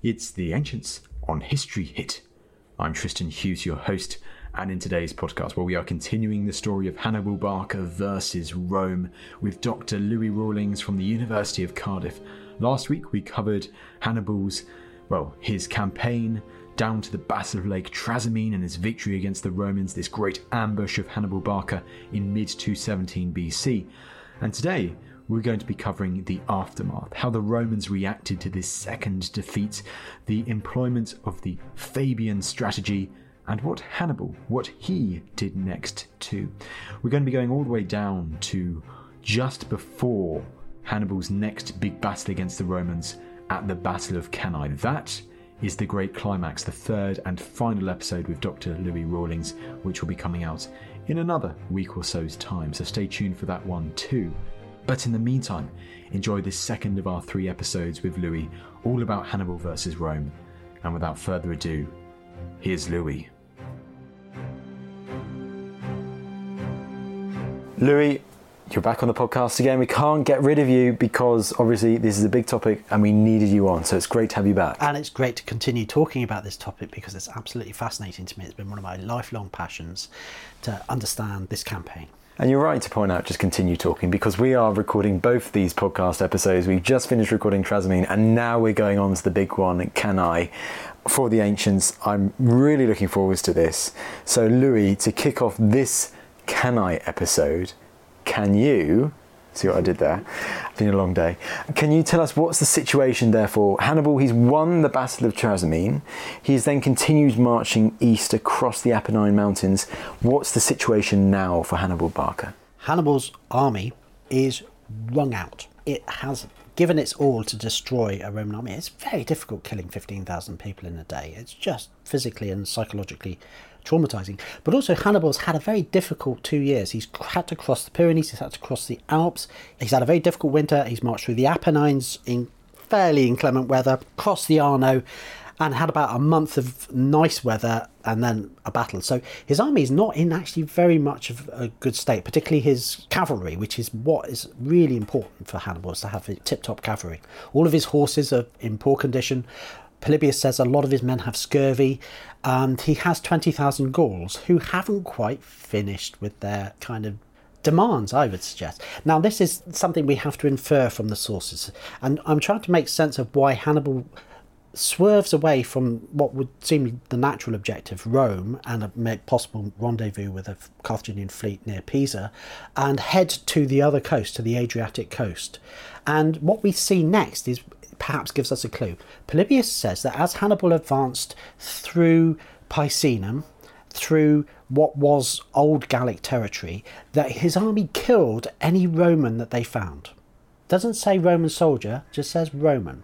It's The Ancients on History Hit. I'm Tristan Hughes, your host, and in today's podcast, where we are continuing the story of Hannibal Barker versus Rome with Dr Louis Rawlings from the University of Cardiff. Last week we covered Hannibal's, his campaign down to the Battle of Lake Trasimene and his victory against the Romans, this great ambush of Hannibal Barker in mid-217 BC. And today we're going to be covering the aftermath, how the Romans reacted to this second defeat, the employment of the Fabian strategy, and what Hannibal did next too. We're going to be going all the way down to just before Hannibal's next big battle against the Romans at the Battle of Cannae. That is the great climax, the third and final episode with Dr. Louis Rawlings, which will be coming out in another week or so's time, so stay tuned for that one too. But in the meantime, enjoy this second of our three episodes with Louis, all about Hannibal versus Rome. And without further ado, here's Louis. Louis, you're back on the podcast again. We can't get rid of you because obviously this is a big topic and we needed you on. So it's great to have you back. And it's great to continue talking about this topic because it's absolutely fascinating to me. It's been one of my lifelong passions to understand this campaign. And you're right to point out, just continue talking, because we are recording both these podcast episodes. We've just finished recording Trasimene, and now we're going on to the big one, Cannae, for the Ancients. I'm really looking forward to this. So, Louis, to kick off this Cannae episode, can you... see what I did there? It's been a long day. Can you tell us what's the situation, therefore? Hannibal, he's won the Battle of Trasimene. He's then continued marching east across the Apennine Mountains. What's the situation now for Hannibal Barker? Hannibal's army is wrung out. It has given its all to destroy a Roman army. It's very difficult killing 15,000 people in a day. It's just physically and psychologically traumatizing. But also Hannibal's had a very difficult 2 years. He's had to cross the Pyrenees, he's had to cross the Alps, he's had a very difficult winter, he's marched through the Apennines in fairly inclement weather, crossed the Arno, and had about a month of nice weather and then a battle. So his army is not in actually very much of a good state, particularly his cavalry, which is what is really important for Hannibal, is to have tip-top cavalry. All of his horses are in poor condition. Polybius says a lot of his men have scurvy, and he has 20,000 Gauls who haven't quite finished with their kind of demands, I would suggest. Now, this is something we have to infer from the sources, and I'm trying to make sense of why Hannibal swerves away from what would seem the natural objective, Rome, and a possible rendezvous with a Carthaginian fleet near Pisa, and head to the other coast, to the Adriatic coast. And what we see next is perhaps gives us a clue. Polybius says that as Hannibal advanced through Picenum, through what was old Gallic territory, that his army killed any Roman that they found. Doesn't say Roman soldier, just says Roman.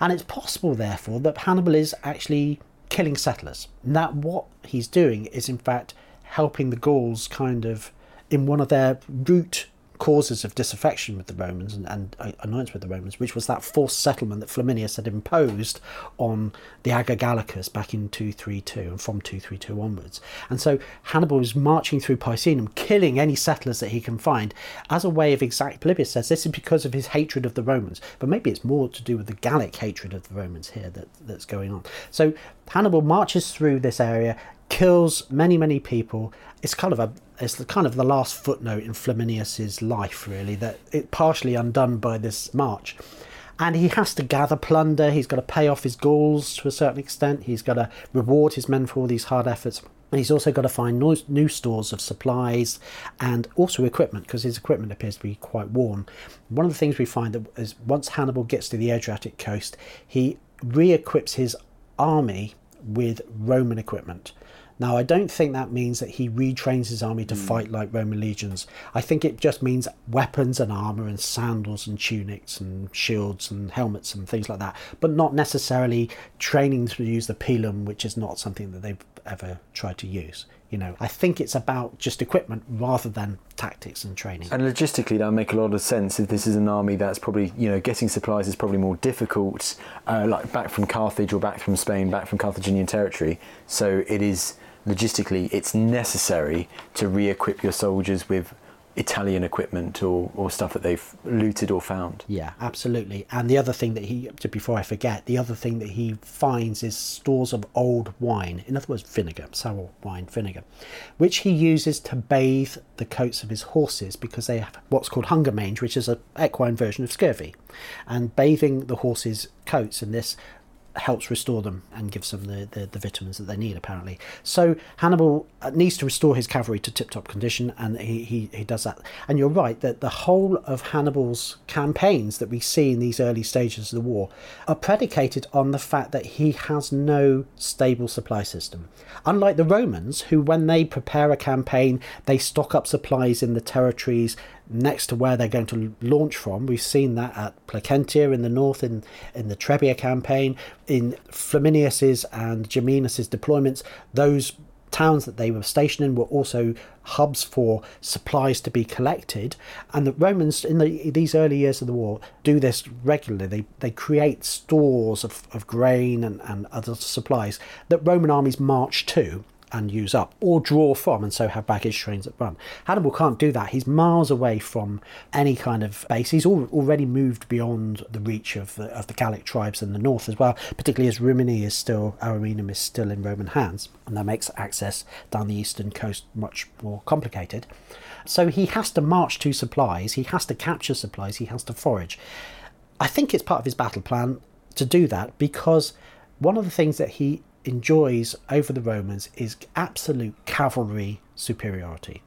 And it's possible, therefore, that Hannibal is actually killing settlers. And that what he's doing is, in fact, helping the Gauls kind of in one of their root causes of disaffection with the Romans and annoyance with the Romans, which was that forced settlement that Flaminius had imposed on the Aga Gallicus back in 232 and from 232 onwards. And so Hannibal is marching through Picenum, killing any settlers that he can find as a way of exact... Polybius says this is because of his hatred of the Romans, but maybe it's more to do with the Gallic hatred of the Romans here that's going on. So Hannibal marches through this area, kills many people. It's kind of the last footnote in Flaminius's life, really, that it partially undone by this march. and he has to gather plunder. He's got to pay off his Gauls to a certain extent. He's got to reward his men for all these hard efforts. And he's also got to find new stores of supplies and also equipment, because his equipment appears to be quite worn. One of the things we find that is once Hannibal gets to the Adriatic coast, he re-equips his army with Roman equipment. Now, I don't think that means that he retrains his army to fight like Roman legions. I think it just means weapons and armour and sandals and tunics and shields and helmets and things like that, but not necessarily training to use the pilum, which is not something that they've ever tried to use. You know, I think it's about just equipment rather than tactics and training. And logistically, that would make a lot of sense. If this is an army that's probably, you know, getting supplies is probably more difficult, like back from Carthage or back from Spain, back from Carthaginian territory. So it is, logistically, it's necessary to re-equip your soldiers with Italian equipment or stuff that they've looted or found. Yeah, absolutely. And the other thing that he finds is stores of old wine, in other words vinegar, sour wine vinegar, which he uses to bathe the coats of his horses, because they have what's called hunger mange, which is an equine version of scurvy, and bathing the horses' coats in this helps restore them and gives them the vitamins that they need, apparently. So Hannibal needs to restore his cavalry to tip-top condition, and he does that. And you're right that the whole of Hannibal's campaigns that we see in these early stages of the war are predicated on the fact that he has no stable supply system. Unlike the Romans, who when they prepare a campaign, they stock up supplies in the territories next to where they're going to launch from. We've seen that at Placentia in the north, in the Trebia campaign, in Flaminius's and Geminus's deployments. Those towns that they were stationed in were also hubs for supplies to be collected, and the Romans in these early years of the war do this regularly. They create stores of grain and other supplies that Roman armies march to and use up or draw from, and so have baggage trains that run. Hannibal can't do that. He's miles away from any kind of base. He's already moved beyond the reach of the Gallic tribes in the north as well, particularly as Ariminum is still in Roman hands, and that makes access down the eastern coast much more complicated. So he has to march to supplies, he has to capture supplies, he has to forage. I think it's part of his battle plan to do that, because one of the things that he enjoys over the Romans is absolute cavalry superiority.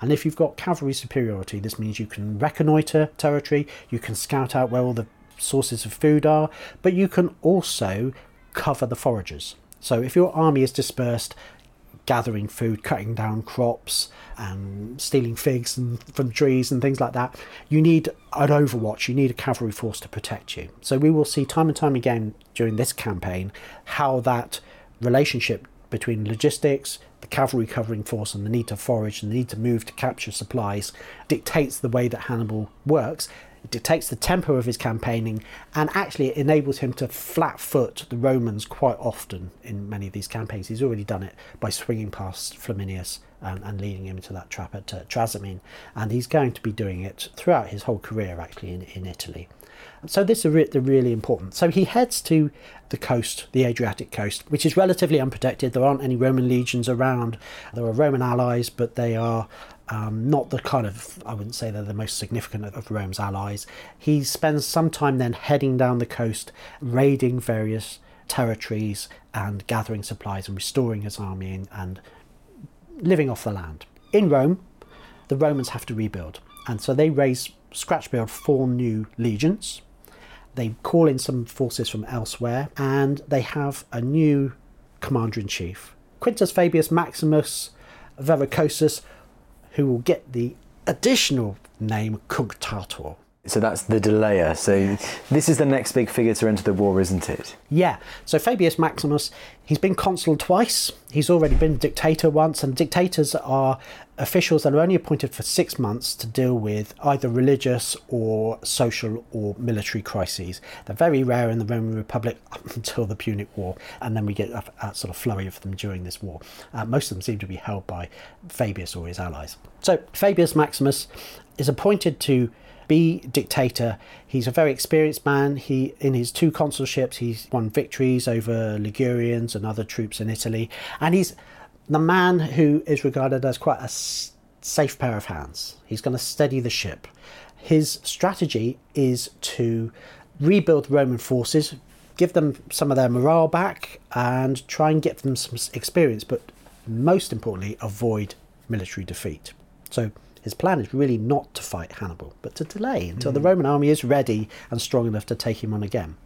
And if you've got cavalry superiority, this means you can reconnoiter territory, you can scout out where all the sources of food are, but you can also cover the foragers. So if your army is dispersed gathering food, cutting down crops and stealing figs from trees and things like that, you need an overwatch, you need a cavalry force to protect you. So we will see time and time again during this campaign how that relationship between logistics, the cavalry covering force, and the need to forage and the need to move to capture supplies dictates the way that Hannibal works. It dictates the tempo of his campaigning, and actually it enables him to flat foot the Romans quite often in many of these campaigns. He's already done it by swinging past Flaminius and leading him into that trap at Trasimene, and he's going to be doing it throughout his whole career, actually, in Italy. So this is really important. So he heads to the coast, the Adriatic coast, which is relatively unprotected. There aren't any Roman legions around. There are Roman allies, but they are not the kind of, I wouldn't say they're the most significant of Rome's allies. He spends some time then heading down the coast, raiding various territories and gathering supplies and restoring his army and living off the land. In Rome, the Romans have to rebuild, and so they raise scratch build 4 new legions. They call in some forces from elsewhere, and they have a new commander-in-chief, Quintus Fabius Maximus Verrucosus, who will get the additional name Cunctator. So that's the delayer. So this is the next big figure to enter the war, isn't it? Yeah. So Fabius Maximus, he's been consul twice. He's already been dictator once. And dictators are officials that are only appointed for 6 months to deal with either religious or social or military crises. They're very rare in the Roman Republic up until the Punic War. And then we get a sort of flurry of them during this war. Most of them seem to be held by Fabius or his allies. So Fabius Maximus is appointed to be dictator. He's a very experienced man. He, in his 2 consulships, he's won victories over Ligurians and other troops in Italy, and he's the man who is regarded as quite a safe pair of hands. He's going to steady the ship. His strategy is to rebuild Roman forces, give them some of their morale back, and try and get them some experience, but most importantly, avoid military defeat. So his plan is really not to fight Hannibal, but to delay until the Roman army is ready and strong enough to take him on again.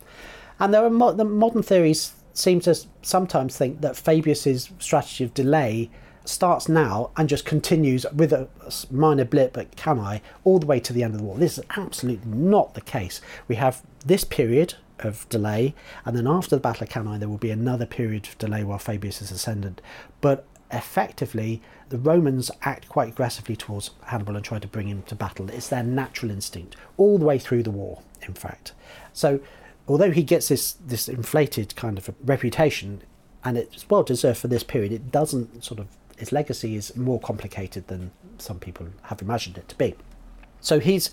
And there are the modern theories seem to sometimes think that Fabius's strategy of delay starts now and just continues with a minor blip at Cannae all the way to the end of the war. This is absolutely not the case. We have this period of delay, and then after the Battle of Cannae there will be another period of delay while Fabius is ascendant. But effectively the Romans act quite aggressively towards Hannibal and try to bring him to battle. It's their natural instinct all the way through the war, in fact. So although he gets this inflated kind of reputation, and it's well deserved for this period, it doesn't sort of, his legacy is more complicated than some people have imagined it to be. So he's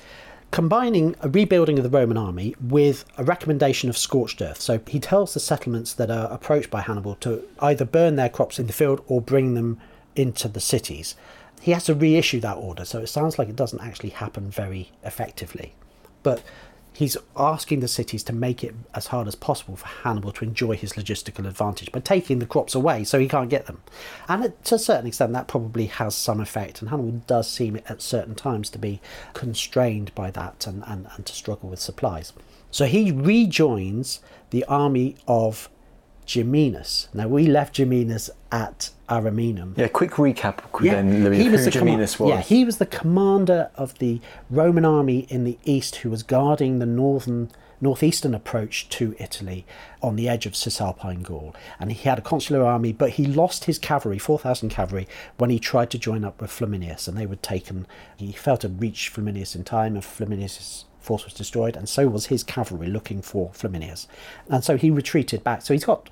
combining a rebuilding of the Roman army with a recommendation of scorched earth. So he tells the settlements that are approached by Hannibal to either burn their crops in the field or bring them into the cities. He has to reissue that order, so it sounds like it doesn't actually happen very effectively. But he's asking the cities to make it as hard as possible for Hannibal to enjoy his logistical advantage by taking the crops away so he can't get them. And to a certain extent that probably has some effect, and Hannibal does seem at certain times to be constrained by that and to struggle with supplies. So he rejoins the army of Geminus. Now, we left Geminus at Ariminum. Yeah, quick recap then, Louis, who Geminus was. Yeah, he was the commander of the Roman army in the east who was guarding the northeastern approach to Italy on the edge of Cisalpine Gaul. And he had a consular army, but he lost his cavalry, 4,000 cavalry, when he tried to join up with Flaminius, and they were taken. He failed to reach Flaminius in time, and Flaminius' force was destroyed, and so was his cavalry looking for Flaminius. And so he retreated back. So he's got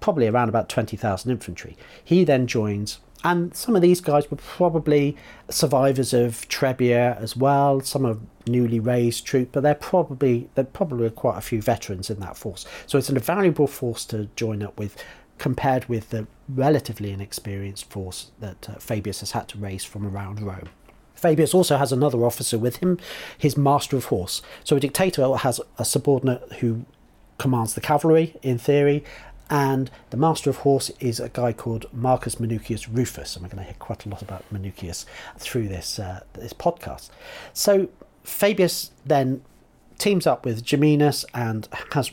probably around about 20,000 infantry. He then joins, and some of these guys were probably survivors of Trebia as well. Some are newly raised troop, but there probably are quite a few veterans in that force. So it's a valuable force to join up with, compared with the relatively inexperienced force that Fabius has had to raise from around Rome. Fabius also has another officer with him, his master of horse. So a dictator has a subordinate who commands the cavalry, in theory, and the master of horse is a guy called Marcus Minucius Rufus, and we're going to hear quite a lot about Minucius through this podcast. So Fabius then teams up with Geminus and has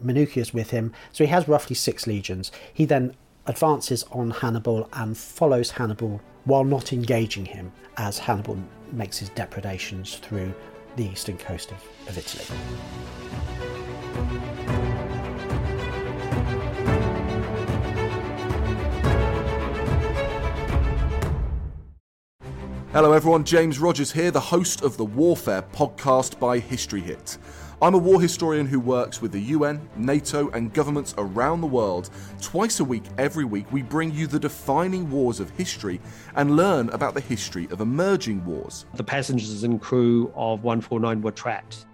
Minucius with him, so he has roughly 6 legions. He then advances on Hannibal and follows Hannibal while not engaging him as Hannibal makes his depredations through the eastern coast of Italy. Hello everyone, James Rogers here, the host of the Warfare podcast by History Hit. I'm a war historian who works with the UN, NATO and governments around the world. Twice a week, every week, we bring you the defining wars of history and learn about the history of emerging wars. The passengers and crew of 149 were trapped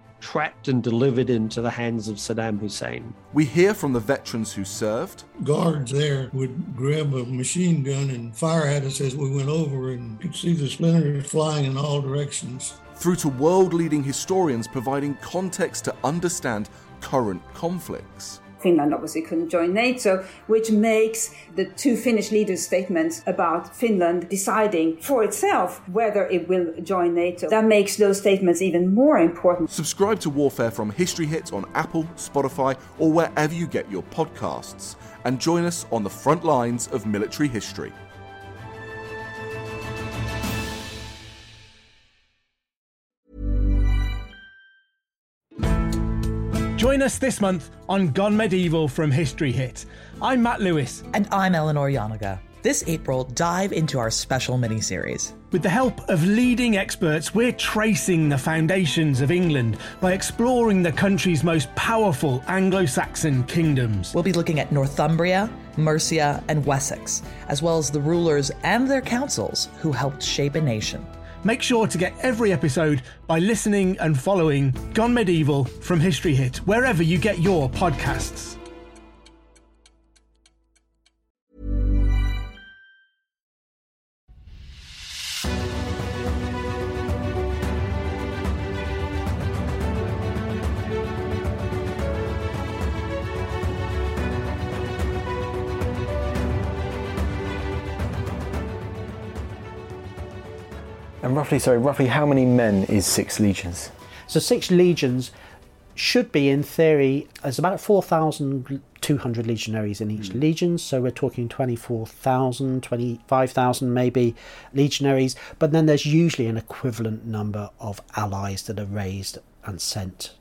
and delivered into the hands of Saddam Hussein. We hear from the veterans who served. Guards there would grab a machine gun and fire at us as we went over, and could see the splinters flying in all directions. Through to world-leading historians providing context to understand current conflicts. Finland obviously couldn't join NATO, which makes the two Finnish leaders' statements about Finland deciding for itself whether it will join NATO. That makes those statements even more important. Subscribe to Warfare from History Hit on Apple, Spotify, or wherever you get your podcasts, and join us on the front lines of military history. Join us this month on Gone Medieval from History Hit. I'm Matt Lewis. And I'm Eleanor Yanaga. This April, dive into our special mini-series. With the help of leading experts, we're tracing the foundations of England by exploring the country's most powerful Anglo-Saxon kingdoms. We'll be looking at Northumbria, Mercia, and Wessex, as well as the rulers and their councils who helped shape a nation. Make sure to get every episode by listening and following Gone Medieval from History Hit, wherever you get your podcasts. And roughly how many men is 6 legions? So 6 legions should be, in theory, there's about 4,200 legionaries in each legion, so we're talking 24,000, 25,000 maybe legionaries, but then there's usually an equivalent number of allies that are raised and sent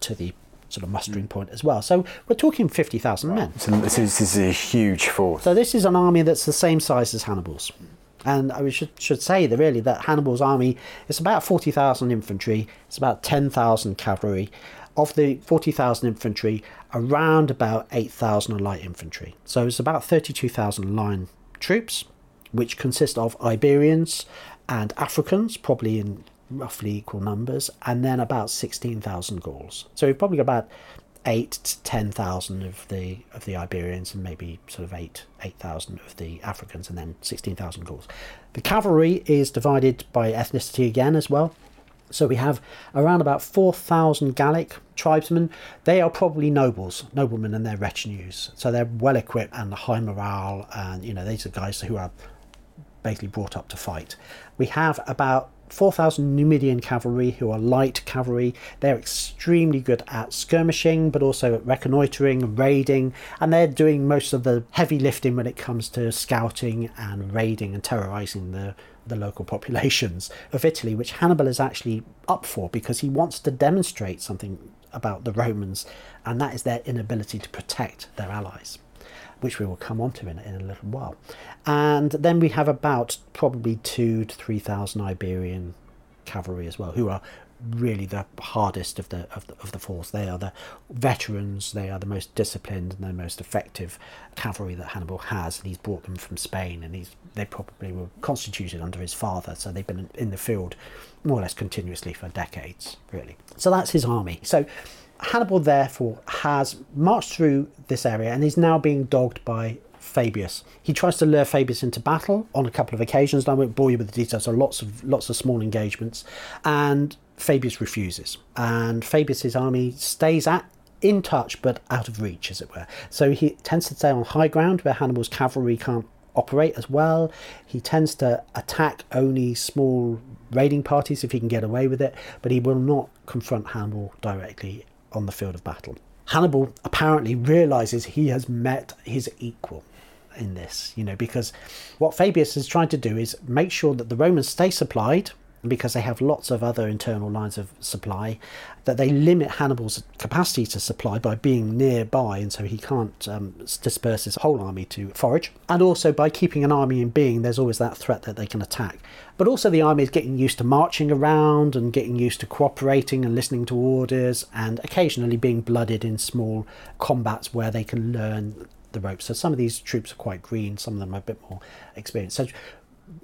to the sort of mustering point as well. So we're talking 50,000 men. So this is a huge force. So this is an army that's the same size as Hannibal's. And I should say that really that Hannibal's army is about 40,000 infantry, it's about 10,000 cavalry. Of the 40,000 infantry, around about 8,000 are light infantry. So it's about 32,000 line troops, which consist of Iberians and Africans, probably in roughly equal numbers, and then about 16,000 Gauls. So we've probably got about 8,000 to 10,000 of the Iberians, and maybe sort of 8,000 of the Africans, and then 16,000 Gauls. The cavalry is divided by ethnicity again as well. So we have around about 4,000 Gallic tribesmen. They are probably noblemen and their retinues. So they're well equipped and high morale, and these are guys who are basically brought up to fight. We have about 4,000 Numidian cavalry, who are light cavalry. They're extremely good at skirmishing, but also at reconnoitering, raiding, and they're doing most of the heavy lifting when it comes to scouting and raiding and terrorising the local populations of Italy, which Hannibal is actually up for, because he wants to demonstrate something about the Romans, and that is their inability to protect their allies, which we will come on to in a little while. And then we have about probably 2,000 to 3,000 Iberian cavalry as well, who are really the hardest of the force. They are the veterans, they are the most disciplined and the most effective cavalry that Hannibal has, and he's brought them from Spain, and they probably were constituted under his father, so they've been in the field more or less continuously for decades, really. So that's his army. So Hannibal therefore has marched through this area and is now being dogged by Fabius. He tries to lure Fabius into battle on a couple of occasions, and I won't bore you with the details, so lots of small engagements, and Fabius refuses, and Fabius's army stays in touch but out of reach, as it were. So he tends to stay on high ground where Hannibal's cavalry can't operate as well. He tends to attack only small raiding parties if he can get away with it, but he will not confront Hannibal directly on the field of battle. Hannibal apparently realizes he has met his equal in this, because what Fabius is trying to do is make sure that the Romans stay supplied, because they have lots of other internal lines of supply, that they limit Hannibal's capacity to supply by being nearby, and so he can't disperse his whole army to forage. And also by keeping an army in being, there's always that threat that they can attack. But also the army is getting used to marching around and getting used to cooperating and listening to orders, and occasionally being blooded in small combats where they can learn the ropes. So some of these troops are quite green, some of them are a bit more experienced. So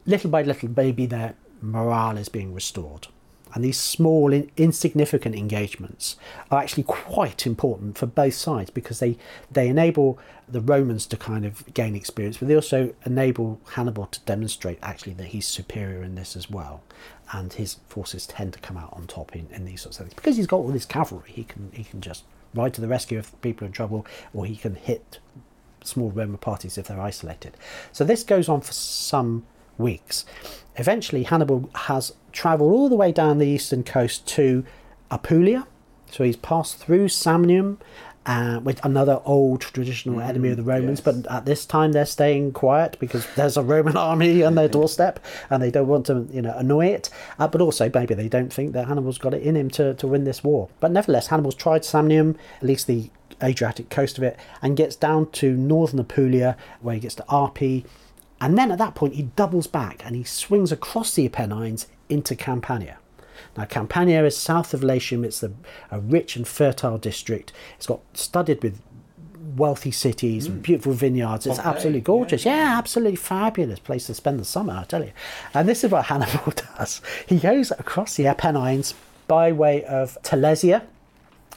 little by little, maybe they're morale is being restored, and these small insignificant engagements are actually quite important for both sides, because they enable the Romans to kind of gain experience, but they also enable Hannibal to demonstrate actually that he's superior in this as well, and his forces tend to come out on top in these sorts of things, because he's got all this cavalry. He can just ride to the rescue if people are in trouble, or he can hit small Roman parties if they're isolated. So this goes on for some weeks. Eventually Hannibal has travelled all the way down the eastern coast to Apulia, so he's passed through Samnium, with another old traditional enemy of the Romans, yes. But at this time they're staying quiet because there's a Roman army on their doorstep and they don't want to annoy it, but also maybe they don't think that Hannibal's got it in him to win this war. But nevertheless, Hannibal's tried Samnium, at least the Adriatic coast of it, and gets down to northern Apulia, where he gets to Arpi. And then at that point he doubles back and he swings across the Apennines into Campania. Now Campania is south of Latium. It's a rich and fertile district. It's got studded with wealthy cities and beautiful vineyards. It's absolutely gorgeous. Yeah, absolutely fabulous place to spend the summer, I tell you. And this is what Hannibal does. He goes across the Apennines by way of Telesia.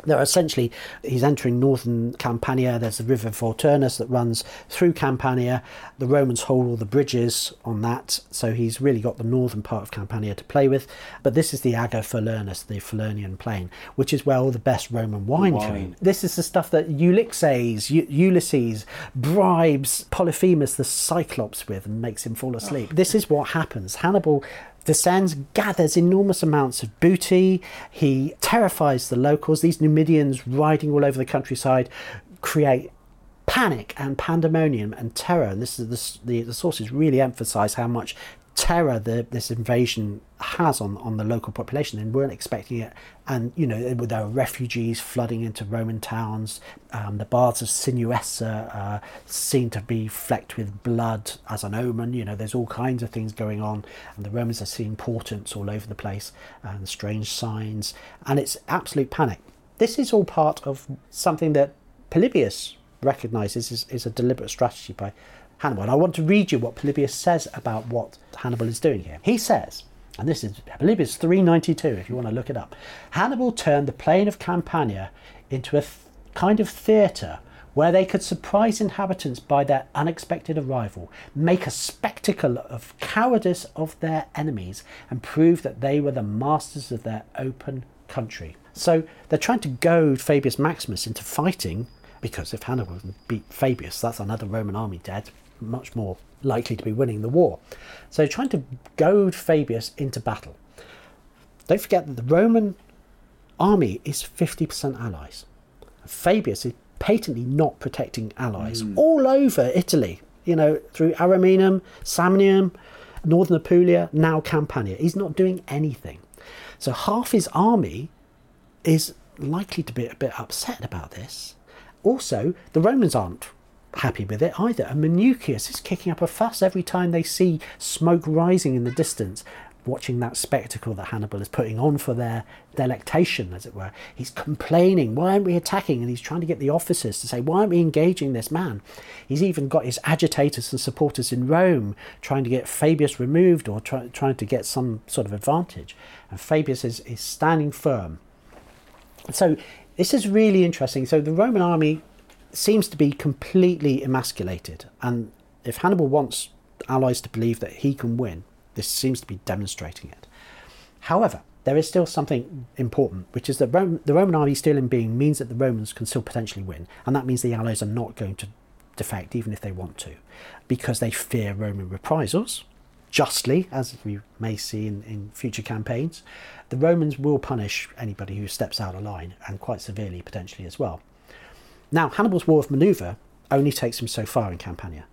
They're essentially, he's entering northern Campania. There's the river Volturnus that runs through Campania. The Romans hold all the bridges on that, so he's really got the northern part of Campania to play with. But this is the Aga Falernus, the Falernian plain, which is where all the best Roman wine came. This is the stuff that Ulysses bribes Polyphemus the Cyclops with and makes him fall asleep. This is what happens. Hannibal Vicenz gathers enormous amounts of booty. He terrifies the locals. These Numidians riding all over the countryside create panic and pandemonium and terror. And this is the sources really emphasize how much terror this invasion has on the local population. They weren't expecting it, and there were refugees flooding into Roman towns. The baths of Sinuessa seem to be flecked with blood as an omen. There's all kinds of things going on, and the Romans are seeing portents all over the place and strange signs, and it's absolute panic. This is all part of something that Polybius recognizes is a deliberate strategy by Hannibal. And I want to read you what Polybius says about what Hannibal is doing here. He says, and this is Polybius 392 if you want to look it up, Hannibal turned the plain of Campania into a kind of theatre where they could surprise inhabitants by their unexpected arrival, make a spectacle of cowardice of their enemies, and prove that they were the masters of their open country. So they're trying to goad Fabius Maximus into fighting, because if Hannibal beat Fabius, that's another Roman army dead, much more likely to be winning the war. So trying to goad Fabius into battle. Don't forget that the Roman army is 50% allies. Fabius is patently not protecting allies all over Italy, through Ariminum, Samnium, northern Apulia, now Campania. He's not doing anything. So half his army is likely to be a bit upset about this. Also, the Romans aren't happy with it either, and Minucius is kicking up a fuss every time they see smoke rising in the distance, watching that spectacle that Hannibal is putting on for their delectation, as it were. He's complaining, why aren't we attacking? And he's trying to get the officers to say, why aren't we engaging this man? He's even got his agitators and supporters in Rome trying to get Fabius removed or trying to get some sort of advantage, and Fabius is standing firm. So this is really interesting. So the Roman army seems to be completely emasculated, and if Hannibal wants allies to believe that he can win, this seems to be demonstrating it. However, there is still something important, which is that the Roman army still in being means that the Romans can still potentially win, and that means the allies are not going to defect even if they want to, because they fear Roman reprisals, justly, as we may see in future campaigns. The Romans will punish anybody who steps out of line, and quite severely potentially as well. Now, Hannibal's war of manoeuvre only takes him so far in Campania.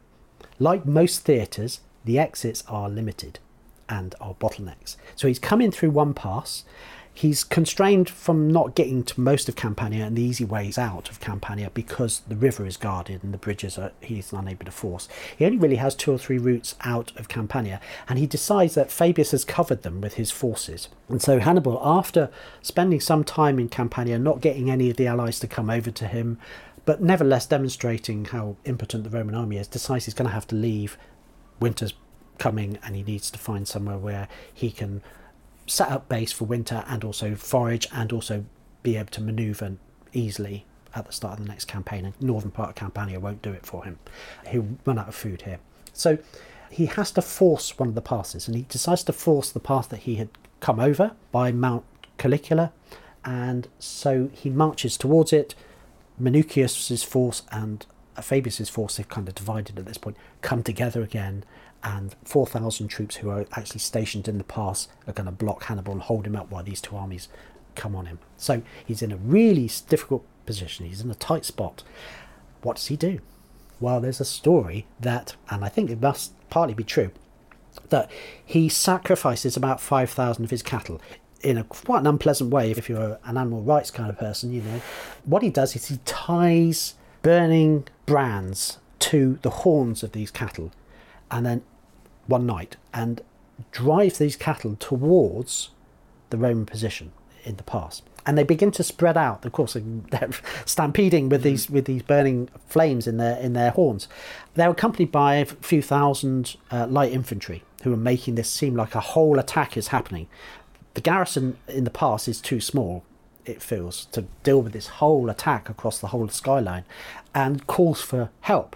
Like most theatres, the exits are limited and are bottlenecks. So he's come in through one pass. He's constrained from not getting to most of Campania and the easy ways out of Campania because the river is guarded and the bridges he's unable to force. He only really has 2 or 3 routes out of Campania, and he decides that Fabius has covered them with his forces. And so Hannibal, after spending some time in Campania, not getting any of the allies to come over to him, but nevertheless demonstrating how impotent the Roman army is, decides he's going to have to leave. Winter's coming and he needs to find somewhere where he can set up base for winter and also forage and also be able to manoeuvre easily at the start of the next campaign. And northern part of Campania won't do it for him. He'll run out of food here. So he has to force one of the passes, and he decides to force the path that he had come over by Mount Calicula, and so he marches towards it. Minucius's force and Fabius's force, they've kind of divided at this point, come together again, and 4,000 troops who are actually stationed in the pass are going to block Hannibal and hold him up while these two armies come on him. So he's in a really difficult position. He's in a tight spot. What does he do? Well, there's a story that, and I think it must partly be true, that he sacrifices about 5,000 of his cattle in a quite an unpleasant way if you're an animal rights kind of person. What he does is he ties burning brands to the horns of these cattle, and then one night, and drives these cattle towards the Roman position in the pass, and they begin to spread out. Of course, they're stampeding with these burning flames in their horns. They're accompanied by a few thousand light infantry who are making this seem like a whole attack is happening. The garrison in the pass is too small, it feels, to deal with this whole attack across the whole skyline, and calls for help.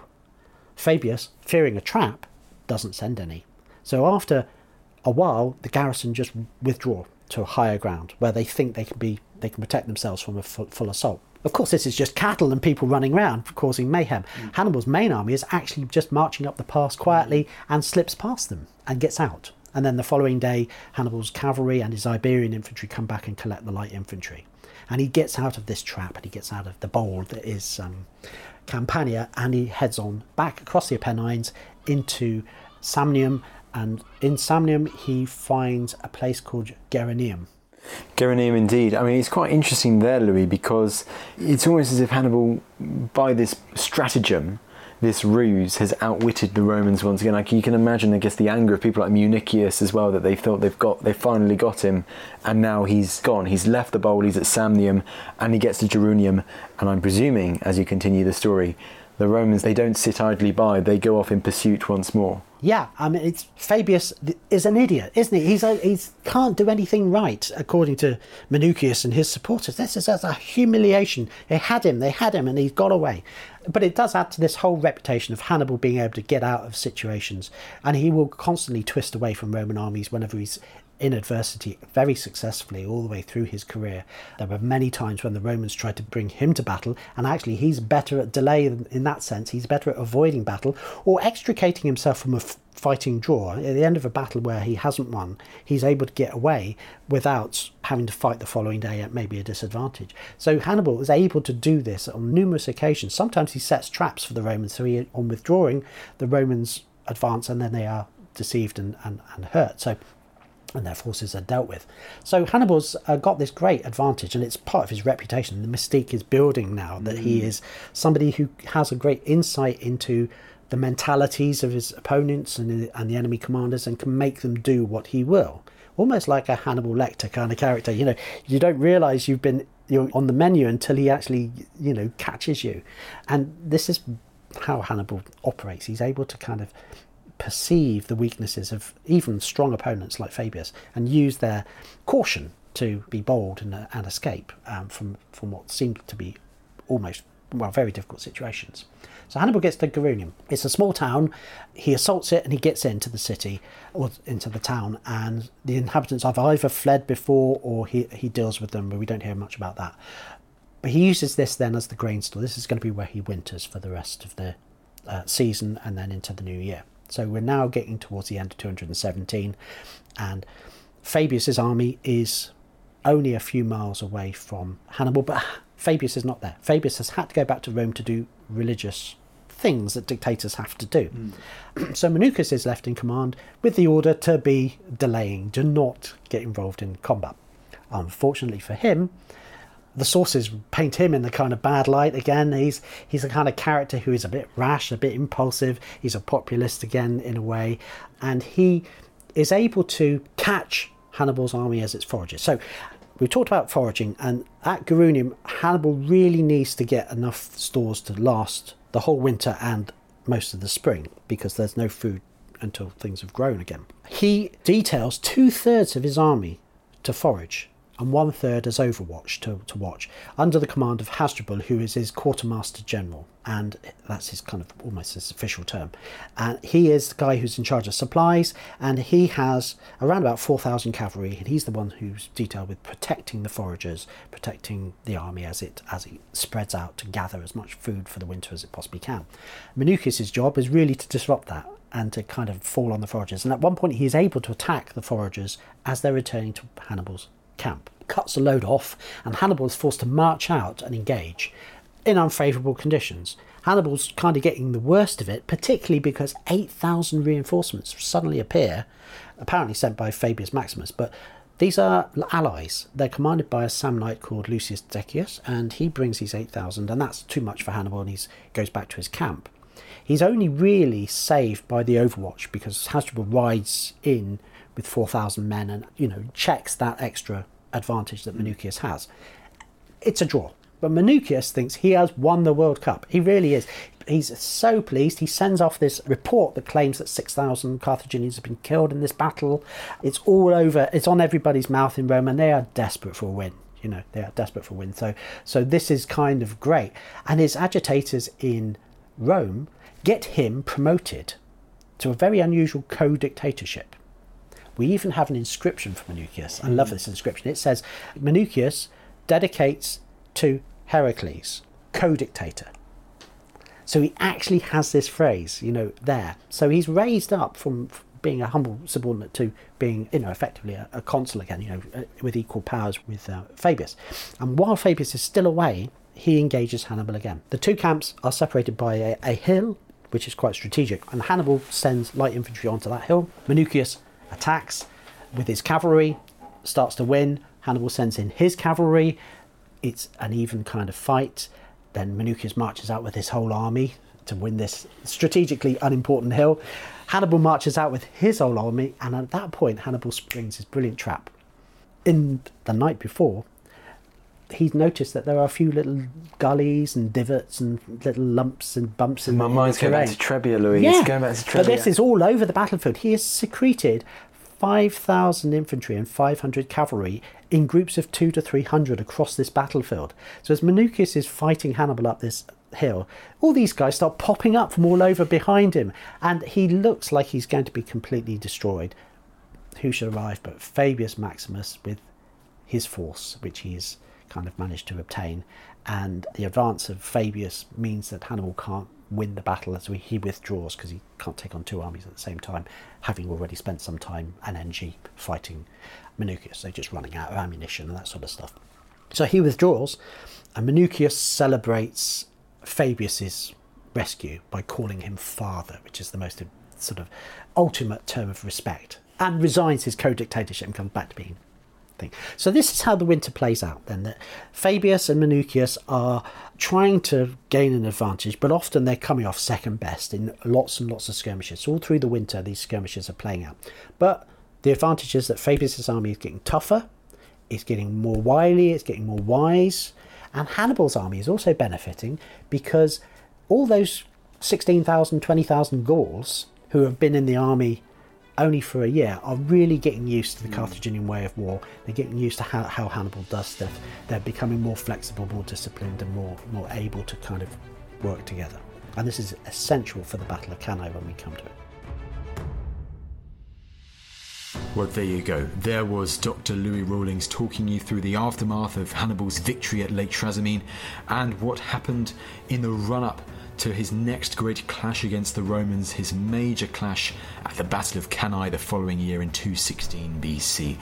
Fabius, fearing a trap, doesn't send any. So after a while, the garrison just withdraw to higher ground where they think they can protect themselves from a full assault. Of course, this is just cattle and people running around causing mayhem. Hannibal's main army is actually just marching up the pass quietly and slips past them and gets out. And then the following day, Hannibal's cavalry and his Iberian infantry come back and collect the light infantry. And he gets out of this trap, and he gets out of the bowl that is Campania, and he heads on back across the Apennines into Samnium. And in Samnium, he finds a place called Gerunium. Gerunium, indeed. I mean, it's quite interesting there, Louis, because it's almost as if Hannibal, by this stratagem, this ruse, has outwitted the Romans once again. Like, you can imagine, I guess, the anger of people like Minucius as well, that they thought they finally got him, and now he's gone. He's left the bowl, he's at Samnium, and he gets to Gerunium. And I'm presuming, as you continue the story, the Romans, they don't sit idly by, they go off in pursuit once more. Yeah, I mean, it's Fabius is an idiot, isn't he? He's can't do anything right, according to Minucius and his supporters. This is a humiliation. They had him, and he's got away. But it does add to this whole reputation of Hannibal being able to get out of situations, and he will constantly twist away from Roman armies whenever he's in adversity, very successfully all the way through his career. There were many times when the Romans tried to bring him to battle, and actually he's better at delay in that sense. He's better at avoiding battle or extricating himself from a fighting draw. At the end of a battle where he hasn't won, he's able to get away without having to fight the following day at maybe a disadvantage. So Hannibal was able to do this on numerous occasions. Sometimes he sets traps for the Romans, on withdrawing, the Romans advance, and then they are deceived and hurt. And their forces are dealt with. So Hannibal's got this great advantage, and it's part of his reputation. The mystique is building now that he is somebody who has a great insight into the mentalities of his opponents and the enemy commanders, and can make them do what he will. Almost like a Hannibal Lecter kind of character. You know, you don't realise you're on the menu until he actually, catches you. And this is how Hannibal operates. He's able to kind of perceive the weaknesses of even strong opponents like Fabius and use their caution to be bold and escape from what seemed to be very difficult situations. So Hannibal gets to Gerunium. It's a small town. He assaults it and he gets into the city, or into the town, and the inhabitants have either fled before or he deals with them, but we don't hear much about that. But he uses this then as the grain store. This is going to be where he winters for the rest of the season and then into the new year. So we're now getting towards the end of 217, and Fabius's army is only a few miles away from Hannibal, but Fabius is not there. Fabius has had to go back to Rome to do religious things that dictators have to do. So Minucius is left in command with the order to be delaying, do not get involved in combat. Unfortunately for him, the sources paint him in the kind of bad light again. He's the kind of character who is a bit rash, a bit impulsive. He's a populist again, in a way. And he is able to catch Hannibal's army as it forages. So we talked about foraging, and at Gerunium, Hannibal really needs to get enough stores to last the whole winter and most of the spring, because there's no food until things have grown again. He details 2/3 of his army to forage, and 1/3 as overwatch, to watch, under the command of Hasdrubal, who is his quartermaster general, and that's his kind of almost his official term. And he is the guy who's in charge of supplies, and he has around about 4,000 cavalry, and he's the one who's detailed with protecting the foragers, protecting the army as it spreads out to gather as much food for the winter as it possibly can. Minucius's job is really to disrupt that and to kind of fall on the foragers, and at one point he is able to attack the foragers as they're returning to Hannibal's camp, cuts a load off, and Hannibal is forced to march out and engage in unfavourable conditions. Hannibal's kind of getting the worst of it, particularly because 8,000 reinforcements suddenly appear, apparently sent by Fabius Maximus, but these are allies. They're commanded by a Samnite called Lucius Decius, and he brings these 8,000, and that's too much for Hannibal, and he goes back to his camp. He's only really saved by the overwatch, because Hasdrubal rides in with 4,000 men and, checks that extra advantage that Minucius has. It's a draw, but Minucius thinks he has won the World Cup. He really is. He's so pleased. He sends off this report that claims that 6,000 Carthaginians have been killed in this battle. It's all over. It's on everybody's mouth in Rome, and they are desperate for a win. So this is kind of great. And his agitators in Rome get him promoted to a very unusual co-dictatorship. We even have an inscription for Minucius. I love this inscription. It says, Minucius dedicates to Heracles, co-dictator. So he actually has this phrase, there. So he's raised up from being a humble subordinate to being, effectively a consul again, with equal powers with Fabius. And while Fabius is still away, he engages Hannibal again. The two camps are separated by a hill, which is quite strategic, and Hannibal sends light infantry onto that hill. Minucius attacks with his cavalry, starts to win. Hannibal sends in his cavalry. It's an even kind of fight. Then Minucius marches out with his whole army to win this strategically unimportant hill. Hannibal marches out with his whole army, and at that point Hannibal springs his brilliant trap. In the night before, he's noticed that there are a few little gullies and divots and little lumps and bumps in the terrain. My mind's going back to Trebia, Louis. Yeah. It's going back to Trebia. But this is all over the battlefield. He has secreted 5,000 infantry and 500 cavalry in groups of 200 to 300 across this battlefield. So as Minucius is fighting Hannibal up this hill, all these guys start popping up from all over behind him, and he looks like he's going to be completely destroyed. Who should arrive but Fabius Maximus with his force, which he's kind of managed to obtain, and the advance of Fabius means that Hannibal can't win the battle, as he withdraws because he can't take on two armies at the same time, having already spent some time and energy fighting Minucius. They're just running out of ammunition and that sort of stuff. So he withdraws, and Minucius celebrates Fabius's rescue by calling him father, which is the most sort of ultimate term of respect, and resigns his co-dictatorship and comes back to being thing. So this is how the winter plays out then, that Fabius and Minucius are trying to gain an advantage, but often they're coming off second best in lots and lots of skirmishes. So all through the winter these skirmishes are playing out, but the advantage is that Fabius's army is getting tougher, it's getting more wily, it's getting more wise, and Hannibal's army is also benefiting, because all those 16,000, 20,000 Gauls who have been in the army only for a year are really getting used to the Carthaginian way of war. They're getting used to how Hannibal does stuff. They're becoming more flexible, more disciplined, and more able to kind of work together. And this is essential for the Battle of Cannae when we come to it. Well, there you go. There was Dr. Louis Rawlings talking you through the aftermath of Hannibal's victory at Lake Trasimene and what happened in the run-up to his next great clash against the Romans, his major clash at the Battle of Cannae the following year in 216 BC.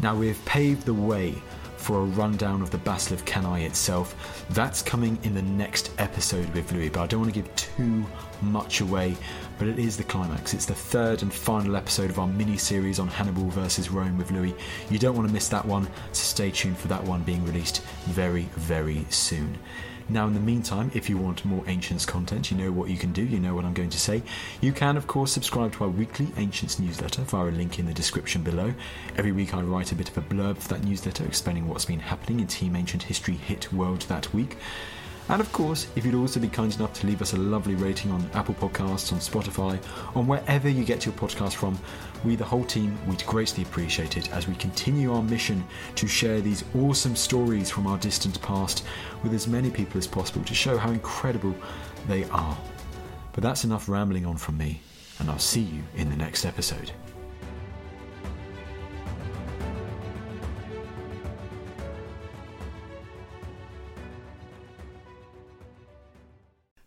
Now, we've paved the way for a rundown of the Battle of Cannae itself. That's coming in the next episode with Louis, but I don't want to give too much away, but it is the climax. It's the third and final episode of our mini-series on Hannibal versus Rome with Louis. You don't want to miss that one, so stay tuned for that one being released very, very soon. Now, in the meantime, if you want more Ancients content, you know what you can do, you know what I'm going to say. You can, of course, subscribe to our weekly Ancients newsletter via a link in the description below. Every week I write a bit of a blurb for that newsletter, explaining what's been happening in Team Ancient History Hit World that week. And of course, if you'd also be kind enough to leave us a lovely rating on Apple Podcasts, on Spotify, on wherever you get your podcast from, we, the whole team, we'd greatly appreciate it as we continue our mission to share these awesome stories from our distant past with as many people as possible to show how incredible they are. But that's enough rambling on from me, and I'll see you in the next episode.